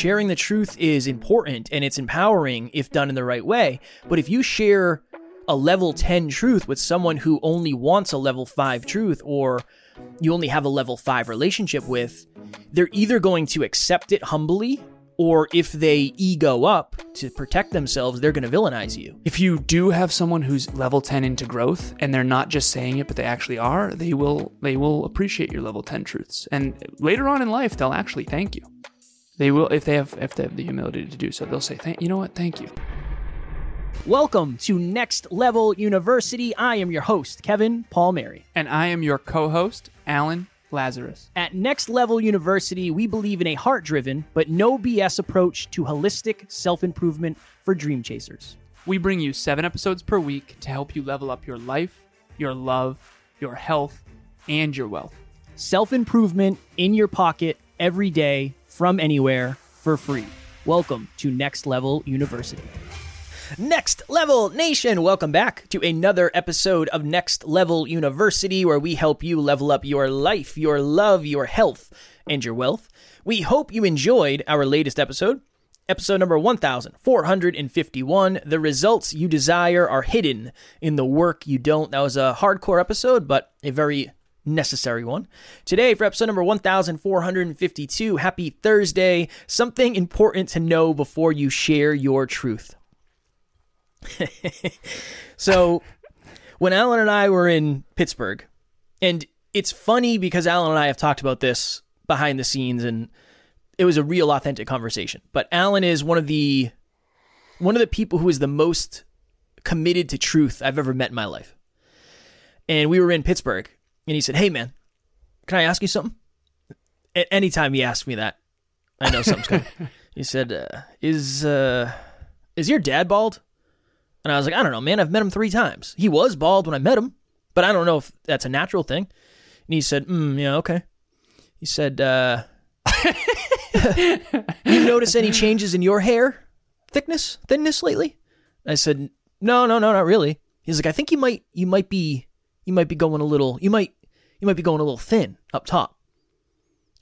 Sharing the truth is important and it's empowering if done in the right way. But if you share a level 10 truth with someone who only wants a level 5 truth, or you only have a level 5 relationship with, they're either going to accept it humbly, or if they ego up to protect themselves, they're going to villainize you. If you do have someone who's level 10 into growth and they're not just saying it, but they actually are, they will appreciate your level 10 truths. And later on in life, they'll actually thank you. They will, if they have the humility to do so, they'll say, you know what? Thank you. Welcome to Next Level University. I am your host, Kevin Palmieri. And I am your co-host, Alan Lazarus. At Next Level University, we believe in a heart-driven but no BS approach to holistic self-improvement for dream chasers. We bring you 7 episodes per week to help you level up your life, your love, your health, and your wealth. Self-improvement in your pocket every day from anywhere for free. Welcome to Next Level University. Next Level Nation, welcome back to another episode of Next Level University, where we help you level up your life, your love, your health, and your wealth. We hope you enjoyed our latest episode number 1451, The Results You Desire Are Hidden in the Work You Don't. That was a hardcore episode, but a very necessary one. Today, for episode number 1452, happy Thursday, something important to know before you share your truth. So when Alan and I were in Pittsburgh, and it's funny because Alan and I have talked about this behind the scenes, and it was a real authentic conversation. But Alan is one of the people who is the most committed to truth I've ever met in my life. And we were in Pittsburgh, and he said, "Hey man, can I ask you something?" At any time he asked me that, I know something's coming. He said, "Is your dad bald?" And I was like, "I don't know, man. I've met him 3 times. He was bald when I met him, but I don't know if that's a natural thing." And he said, "Yeah, okay." He said, "You notice any changes in your hair thickness, thinness lately?" I said, No, not really." He's like, "I think you might be going a little thin up top."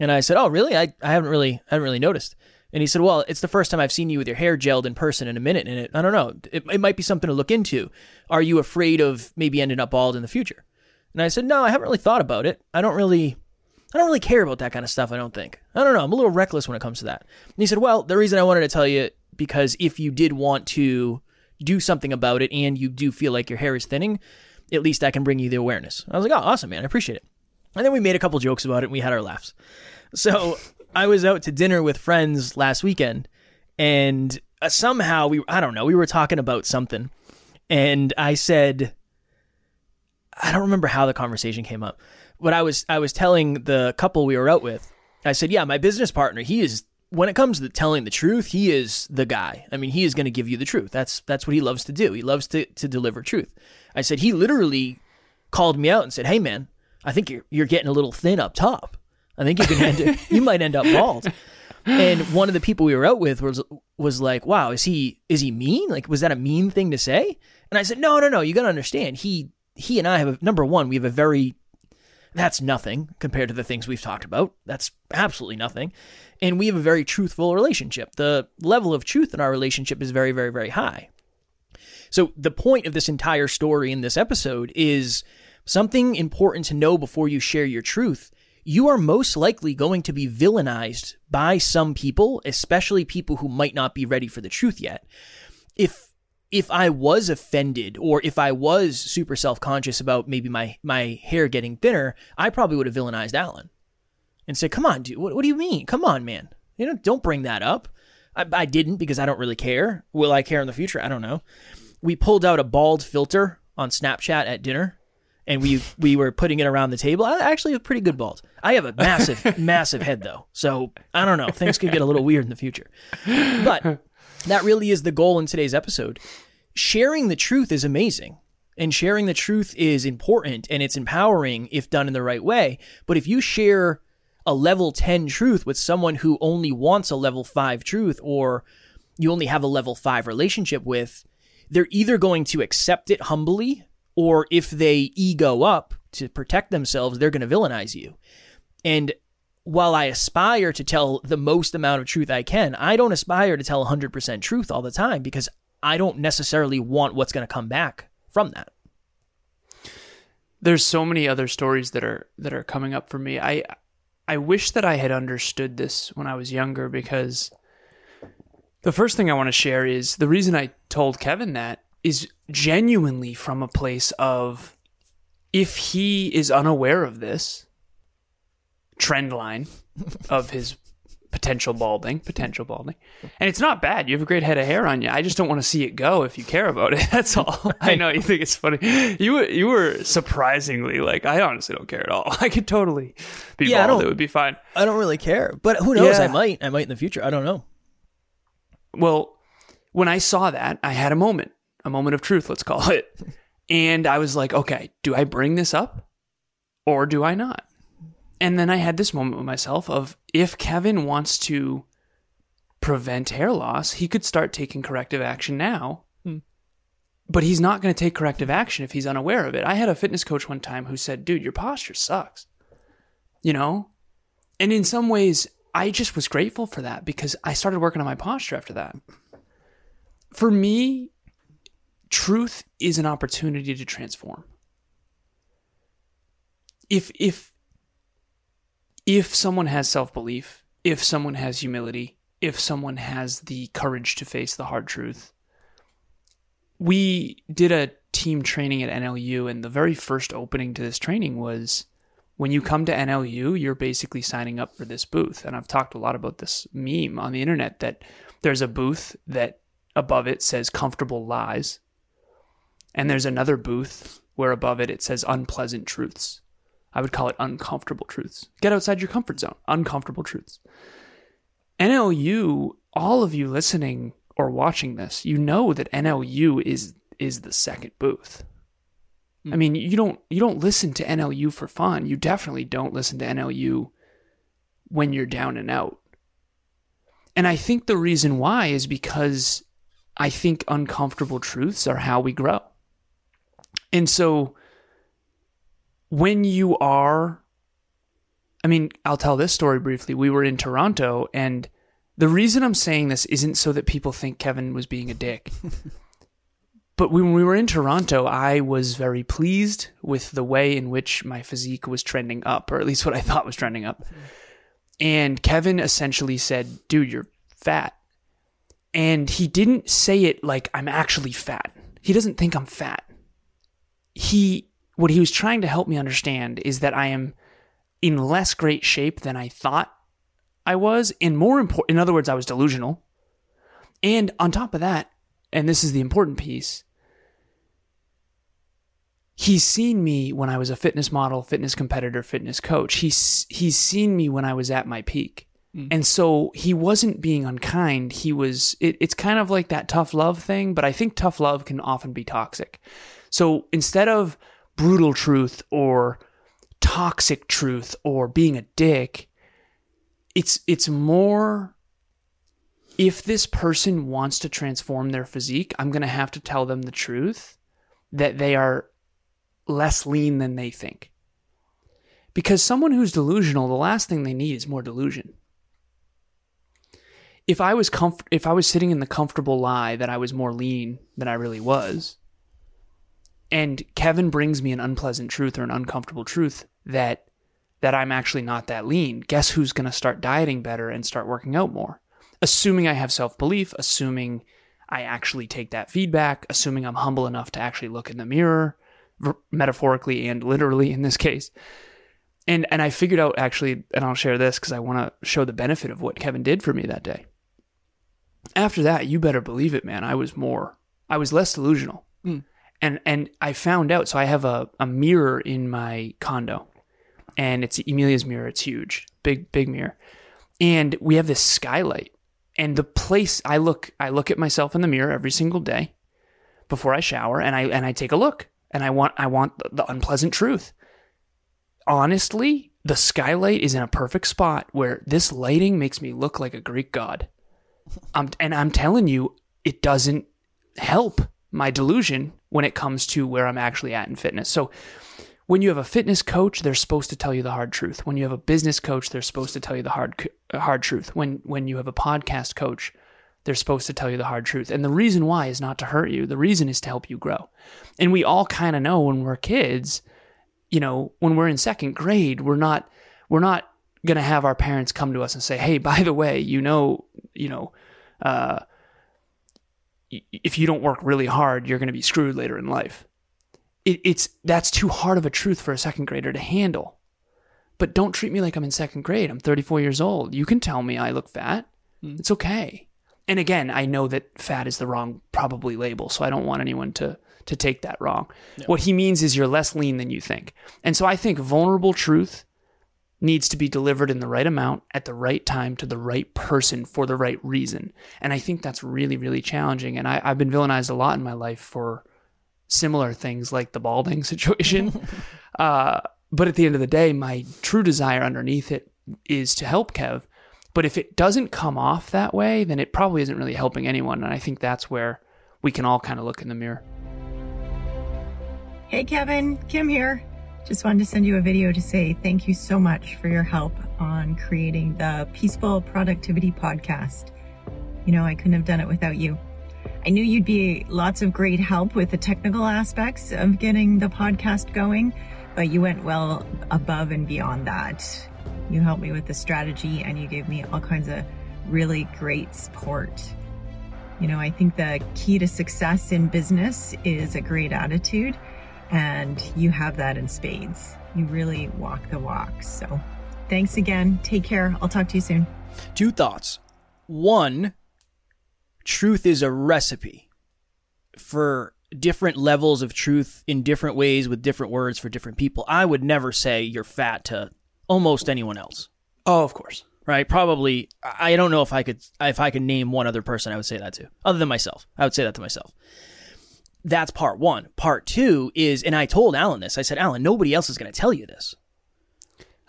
And I said, "Oh, really? I haven't really noticed." And he said, "Well, it's the first time I've seen you with your hair gelled in person in a minute, and I don't know. It might be something to look into. Are you afraid of maybe ending up bald in the future?" And I said, "No, I haven't really thought about it. I don't really care about that kind of stuff, I don't think. I don't know. I'm a little reckless when it comes to that." And he said, "Well, the reason I wanted to tell you, because if you did want to do something about it and you do feel like your hair is thinning, at least I can bring you the awareness." I was like, "Oh, awesome, man. I appreciate it." And then we made a couple jokes about it, and we had our laughs. So I was out to dinner with friends last weekend, and somehow we were talking about something, and I said, I don't remember how the conversation came up, but I was telling the couple we were out with, I said, "Yeah, my business partner, he is, when it comes to telling the truth, he is the guy. I mean, he is going to give you the truth. That's what he loves to do. He loves to deliver truth." I said, "He literally called me out and said, 'Hey man, I think you're getting a little thin up top. I think you might end up bald.'" And one of the people we were out with was like, "Wow, is he mean? Like, was that a mean thing to say?" And I said, No. You got to understand. He and I have that's nothing compared to the things we've talked about. That's absolutely nothing. And we have a very truthful relationship. The level of truth in our relationship is very, very, very high. So the point of this entire story in this episode is something important to know before you share your truth. You are most likely going to be villainized by some people, especially people who might not be ready for the truth yet. If I was offended, or if I was super self-conscious about maybe my hair getting thinner, I probably would have villainized Alan and said, "Come on, dude, what do you mean? Come on, man. You know, don't bring that up." I didn't, because I don't really care. Will I care in the future? I don't know. We pulled out a bald filter on Snapchat at dinner, and we were putting it around the table. I actually have pretty good balls. I have a massive, massive head, though. So I don't know. Things could get a little weird in the future. But that really is the goal in today's episode. Sharing the truth is amazing. And sharing the truth is important. And it's empowering if done in the right way. But if you share a level 10 truth with someone who only wants a level 5 truth, or you only have a level 5 relationship with, they're either going to accept it humbly, or if they ego up to protect themselves, they're going to villainize you. And while I aspire to tell the most amount of truth I can, I don't aspire to tell 100% truth all the time, because I don't necessarily want what's going to come back from that. There's so many other stories that are coming up for me. I wish that I had understood this when I was younger, because the first thing I want to share is the reason I told Kevin that is genuinely from a place of, if he is unaware of this trend line of his potential balding, and it's not bad, you have a great head of hair on you, I just don't want to see it go if you care about it, that's all. I know you think it's funny. You were surprisingly like, I honestly don't care at all, I could totally be bald, it would be fine, I don't really care, but who knows, yeah. I might in the future, I don't know. Well, when I saw that, I had a moment of truth, let's call it, and I was like, okay, do I bring this up or do I not? And then I had this moment with myself of, if Kevin wants to prevent hair loss, he could start taking corrective action now, but he's not going to take corrective action if he's unaware of it. I had a fitness coach one time who said, dude, your posture sucks, you know? And in some ways, I just was grateful for that, because I started working on my posture after that. For me, truth is an opportunity to transform. If someone has self-belief, if someone has humility, if someone has the courage to face the hard truth. We did a team training at NLU, and the very first opening to this training was, when you come to NLU, you're basically signing up for this booth. And I've talked a lot about this meme on the internet, that there's a booth that above it says comfortable lies, and there's another booth where above it says unpleasant truths. I would call it uncomfortable truths. Get outside your comfort zone. Uncomfortable truths. NLU, all of you listening or watching this, you know that NLU is the second booth. I mean, you don't listen to NLU for fun. You definitely don't listen to NLU when you're down and out. And I think the reason why is because I think uncomfortable truths are how we grow. And so when you are, I mean, I'll tell this story briefly. We were in Toronto, and the reason I'm saying this isn't so that people think Kevin was being a dick. But when we were in Toronto, I was very pleased with the way in which my physique was trending up, or at least what I thought was trending up. And Kevin essentially said, dude, you're fat. And he didn't say it like, I'm actually fat. He doesn't think I'm fat. What he was trying to help me understand is that I am in less great shape than I thought I was. And more important, in other words, I was delusional. And on top of that, and this is the important piece, he's seen me when I was a fitness model, fitness competitor, fitness coach. He's seen me when I was at my peak. Mm-hmm. And so he wasn't being unkind. He was, it's kind of like that tough love thing, but I think tough love can often be toxic. So instead of brutal truth or toxic truth or being a dick, it's more, if this person wants to transform their physique, I'm going to have to tell them the truth that they are less lean than they think. Because someone who's delusional, the last thing they need is more delusion. If I was sitting in the comfortable lie that I was more lean than I really was, and Kevin brings me an unpleasant truth or an uncomfortable truth that I'm actually not that lean, guess who's going to start dieting better and start working out more? Assuming I have self-belief, assuming I actually take that feedback, assuming I'm humble enough to actually look in the mirror, metaphorically and literally in this case. And I figured out actually, and I'll share this because I want to show the benefit of what Kevin did for me that day. After that, you better believe it, man, I was less delusional. Mm. And I found out, so I have a mirror in my condo, and it's Emilia's mirror. It's huge, big mirror. And we have this skylight, and the place I look at myself in the mirror every single day before I shower, and I take a look, and I want the unpleasant truth. Honestly, the skylight is in a perfect spot where this lighting makes me look like a Greek god. I'm telling you, it doesn't help my delusion when it comes to where I'm actually at in fitness. So When you have a fitness coach, they're supposed to tell you the hard truth. When you have a business coach, they're supposed to tell you the hard truth. When you have a podcast coach, they're supposed to tell you the hard truth. And the reason why is not to hurt you. The reason is to help you grow. And we all kind of know when we're kids, you know, when we're in second grade, we're not going to have our parents come to us and say, hey, by the way, if you don't work really hard, you're going to be screwed later in life. That's too hard of a truth for a second grader to handle. But don't treat me like I'm in second grade. I'm 34 years old. You can tell me I look fat. Mm. It's okay. And again, I know that fat is the wrong probably label, so I don't want anyone to take that wrong. No. What he means is you're less lean than you think. And so I think vulnerable truth needs to be delivered in the right amount at the right time to the right person for the right reason. And I think that's really, really challenging. And I've been villainized a lot in my life for similar things like the balding situation. But at the end of the day, my true desire underneath it is to help Kev. But if it doesn't come off that way, then it probably isn't really helping anyone. And I think that's where we can all kind of look in the mirror. Hey, Kevin, Kim here. Just wanted to send you a video to say thank you so much for your help on creating the Peaceful Productivity podcast. You know, I couldn't have done it without you. I knew you'd be lots of great help with the technical aspects of getting the podcast going, but you went well above and beyond that. You helped me with the strategy and you gave me all kinds of really great support. You know, I think the key to success in business is a great attitude. And you have that in spades. You really walk the walk. So thanks again. Take care. I'll talk to you soon. Two thoughts. One, truth is a recipe for different levels of truth in different ways with different words for different people. I would never say you're fat to almost anyone else. Oh, of course. Right? Probably. I don't know if I could name one other person I would say that to, other than myself. I would say that to myself. That's part one. Part two is, and I told Alan this, I said, Alan, nobody else is going to tell you this.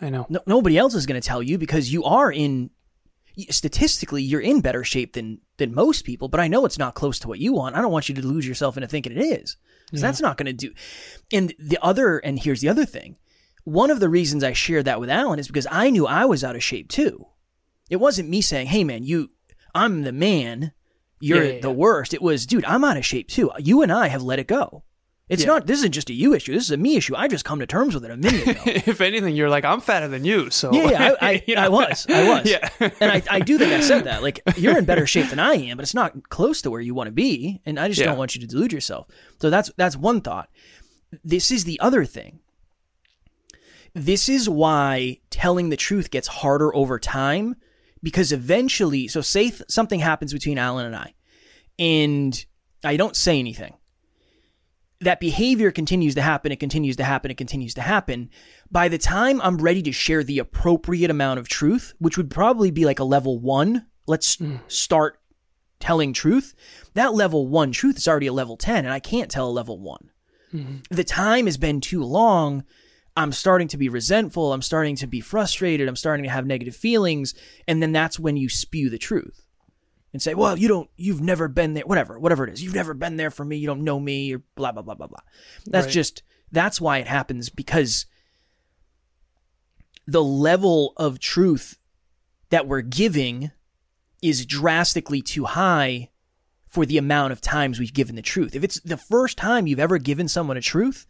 I know. Nobody else is going to tell you because you are statistically, you're in better shape than most people, but I know it's not close to what you want. I don't want you to lose yourself into thinking it is. Because that's not going to do. And here's the other thing. One of the reasons I shared that with Alan is because I knew I was out of shape too. It wasn't me saying, hey man, I'm the man. You're the worst. It was, dude, I'm out of shape too. You and I have let it go. It's not, this isn't just a you issue. This is a me issue. I just come to terms with it a minute ago. If anything, you're like, I'm fatter than you. So I you know? I was. Yeah. And I do think I said that. Like, you're in better shape than I am, but it's not close to where you want to be. And I just don't want you to delude yourself. So that's one thought. This is the other thing. This is why telling the truth gets harder over time. Because eventually, so say something happens between Alan and I don't say anything. That behavior continues to happen. It continues to happen. It continues to happen. By the time I'm ready to share the appropriate amount of truth, which would probably be like a level one, let's start telling truth. That level one truth is already a level 10 and I can't tell a level one. Mm-hmm. The time has been too long. I'm starting to be resentful. I'm starting to be frustrated. I'm starting to have negative feelings. And then that's when you spew the truth and say, well, you've never been there, whatever it is. You've never been there for me. You don't know me or blah, blah, blah, blah, blah. That's why it happens, because the level of truth that we're giving is drastically too high for the amount of times we've given the truth. If it's the first time you've ever given someone a truth,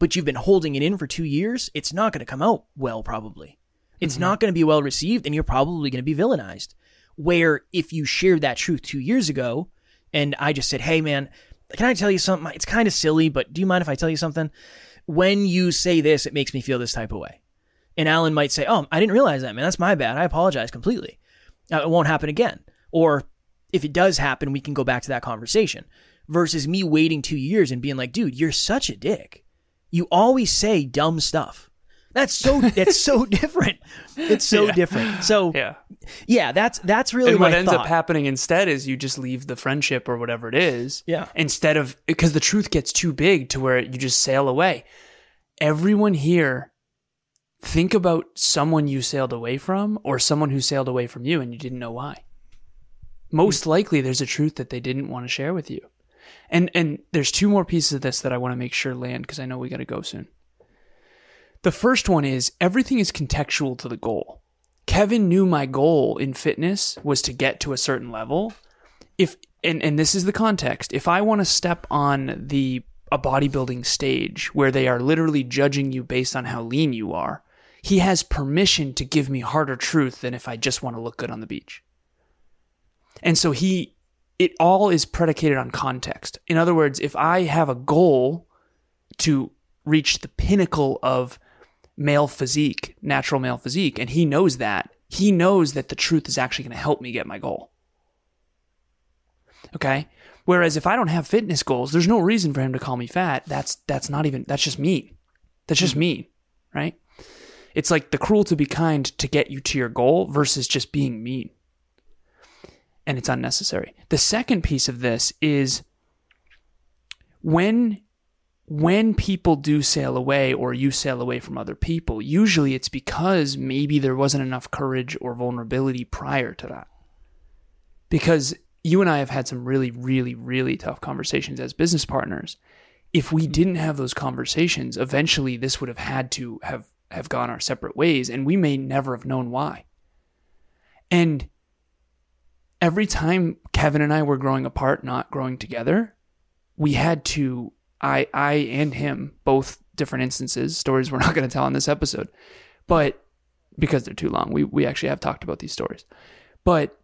but you've been holding it in for 2 years, it's not going to come out well, probably. It's not going to be well received, and you're probably going to be villainized. Where if you shared that truth 2 years ago, and I just said, hey, man, can I tell you something? It's kind of silly, but do you mind if I tell you something? When you say this, it makes me feel this type of way. And Alan might say, oh, I didn't realize that, man. That's my bad. I apologize completely. It won't happen again. Or if it does happen, we can go back to that conversation. Versus me waiting 2 years and being like, dude, you're such a dick. You always say dumb stuff. That's so different. It's so different. So that's really my thought. And what ends up happening instead is you just leave the friendship or whatever it is. Yeah. Instead of, because the truth gets too big to where you just sail away. Everyone here, think about someone you sailed away from or someone who sailed away from you and you didn't know why. Most likely there's a truth that they didn't want to share with you. And there's two more pieces of this that I want to make sure land, because I know we got to go soon. The first one is everything is contextual to the goal. Kevin knew my goal in fitness was to get to a certain level. And this is the context. If I want to step on a bodybuilding stage where they are literally judging you based on how lean you are, he has permission to give me harder truth than if I just want to look good on the beach. And so it all is predicated on context. In other words, if I have a goal to reach the pinnacle of male physique, natural male physique, and he knows that the truth is actually going to help me get my goal. Okay? Whereas if I don't have fitness goals, there's no reason for him to call me fat. That's just mean. That's just mean, right? It's like the cruel to be kind to get you to your goal versus just being mean. And it's unnecessary. The second piece of this is when people do sail away or you sail away from other people, usually it's because maybe there wasn't enough courage or vulnerability prior to that. Because you and I have had some really, really, really tough conversations as business partners. If we didn't have those conversations, eventually this would have had to have gone our separate ways, and we may never have known why. And every time Kevin and I were growing apart, not growing together, we had to, I and him, both different instances, stories we're not going to tell on this episode, but because they're too long, we actually have talked about these stories. But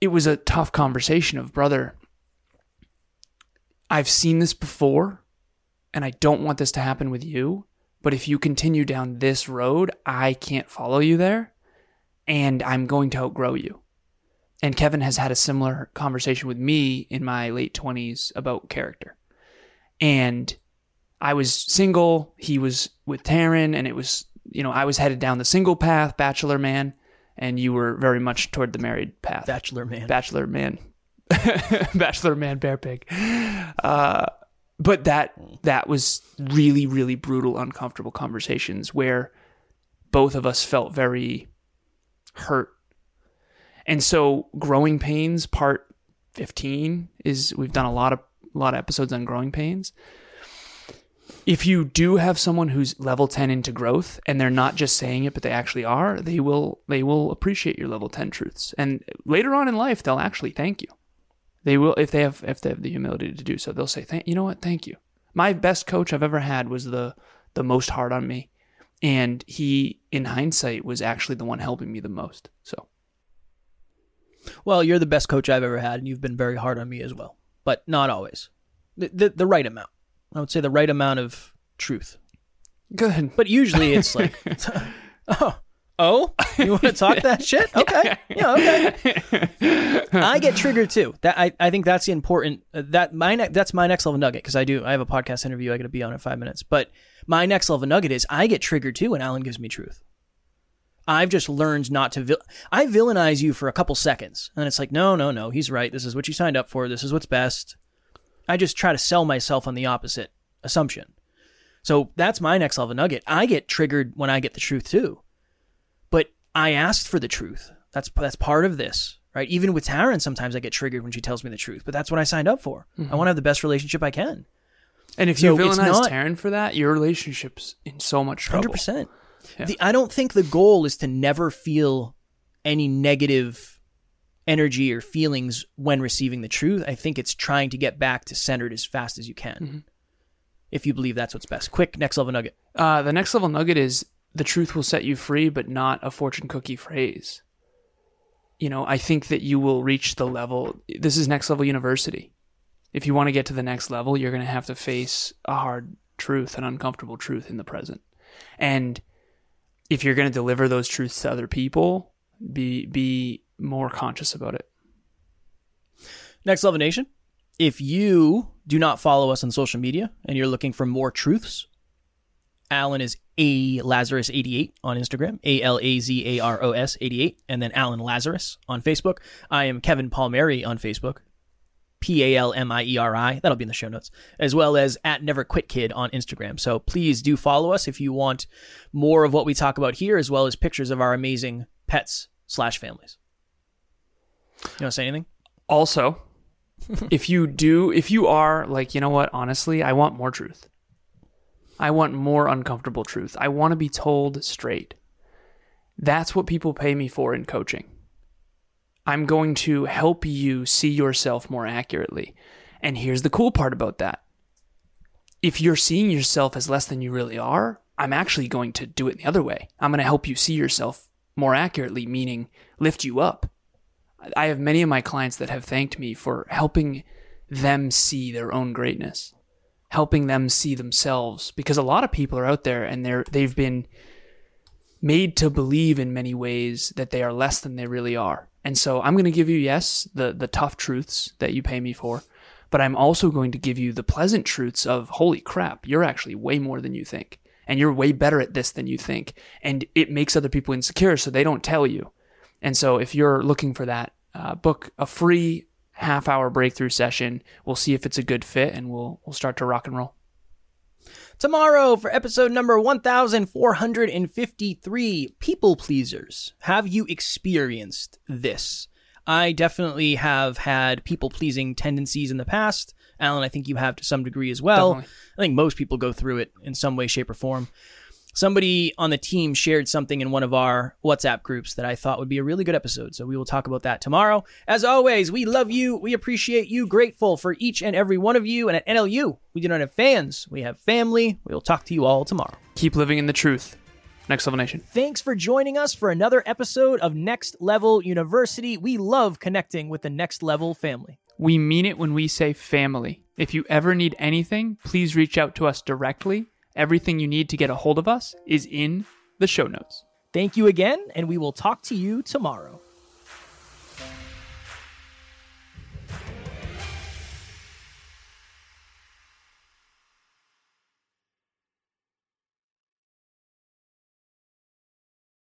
it was a tough conversation of, brother, I've seen this before and I don't want this to happen with you, but if you continue down this road, I can't follow you there and I'm going to outgrow you. And Kevin has had a similar conversation with me in my late 20s about character. And I was single, he was with Taryn, and it was, I was headed down the single path, bachelor man. And you were very much toward the married path. Bachelor man. Bachelor man, bear pig. But that was really, really brutal, uncomfortable conversations where both of us felt very hurt. And so Growing Pains, part 15, is we've done a lot of episodes on Growing Pains. If you do have someone who's level 10 into growth and they're not just saying it, but they actually are, they will appreciate your level 10 truths. And later on in life, they'll actually thank you. They will, if they have the humility to do so, they'll say, thank you. My best coach I've ever had was the most hard on me. And he, in hindsight, was actually the one helping me the most. So. Well, you're the best coach I've ever had, and you've been very hard on me as well, but not always. The right amount. I would say the right amount of truth. Good. But usually it's like, oh, you want to talk that shit? Okay. Yeah, okay. I get triggered too. That I think that's the important, that's my next level nugget, because I have a podcast interview I got to be on in 5 minutes, but my next level nugget is I get triggered too when Alan gives me truth. I've just learned not to I villainize you for a couple seconds, and it's like, no, he's right. This is what you signed up for. This is what's best. I just try to sell myself on the opposite assumption. So that's my next level nugget. I get triggered when I get the truth too, but I asked for the truth. That's part of this, right? Even with Taryn, sometimes I get triggered when she tells me the truth, but that's what I signed up for. Mm-hmm. I want to have the best relationship I can. And if you villainize Taryn for that, your relationship's in so much trouble. 100%. Yeah. I don't think the goal is to never feel any negative energy or feelings when receiving the truth. I think it's trying to get back to centered as fast as you can. Mm-hmm. If you believe that's what's best. Quick, next level nugget. The next level nugget is the truth will set you free, but not a fortune cookie phrase. I think that you will reach the level. This is Next Level University. If you want to get to the next level, you're going to have to face a hard truth, an uncomfortable truth in the present. And if you're going to deliver those truths to other people, be more conscious about it. Next Level Nation, if you do not follow us on social media and you're looking for more truths, Alan is Alazarus88 on Instagram, Alazarus88, and then Alan Lazarus on Facebook. I am Kevin Palmieri on Facebook, Palmieri. That'll be in the show notes, as well as at Never Quit Kid on Instagram. So please do follow us if you want more of what we talk about here, as well as pictures of our amazing pets / families. You want to say anything? Also, if you are like, honestly, I want more truth. I want more uncomfortable truth. I want to be told straight. That's what people pay me for in coaching. I'm going to help you see yourself more accurately. And here's the cool part about that. If you're seeing yourself as less than you really are, I'm actually going to do it the other way. I'm going to help you see yourself more accurately, meaning lift you up. I have many of my clients that have thanked me for helping them see their own greatness, helping them see themselves, because a lot of people are out there and they've been made to believe in many ways that they are less than they really are. And so I'm going to give you, yes, the tough truths that you pay me for, but I'm also going to give you the pleasant truths of, holy crap, you're actually way more than you think. And you're way better at this than you think. And it makes other people insecure, so they don't tell you. And so if you're looking for that, book a free half-hour breakthrough session. We'll see if it's a good fit, and we'll start to rock and roll. Tomorrow for episode number 1453, People Pleasers. Have you experienced this? I definitely have had people-pleasing tendencies in the past. Alan, I think you have to some degree as well. Definitely. I think most people go through it in some way, shape, or form. Somebody on the team shared something in one of our WhatsApp groups that I thought would be a really good episode, so we will talk about that tomorrow. As always, we love you. We appreciate you. Grateful for each and every one of you. And at NLU, we do not have fans. We have family. We will talk to you all tomorrow. Keep living in the truth. Next Level Nation. Thanks for joining us for another episode of Next Level University. We love connecting with the Next Level family. We mean it when we say family. If you ever need anything, please reach out to us directly. Everything you need to get a hold of us is in the show notes. Thank you again, and we will talk to you tomorrow.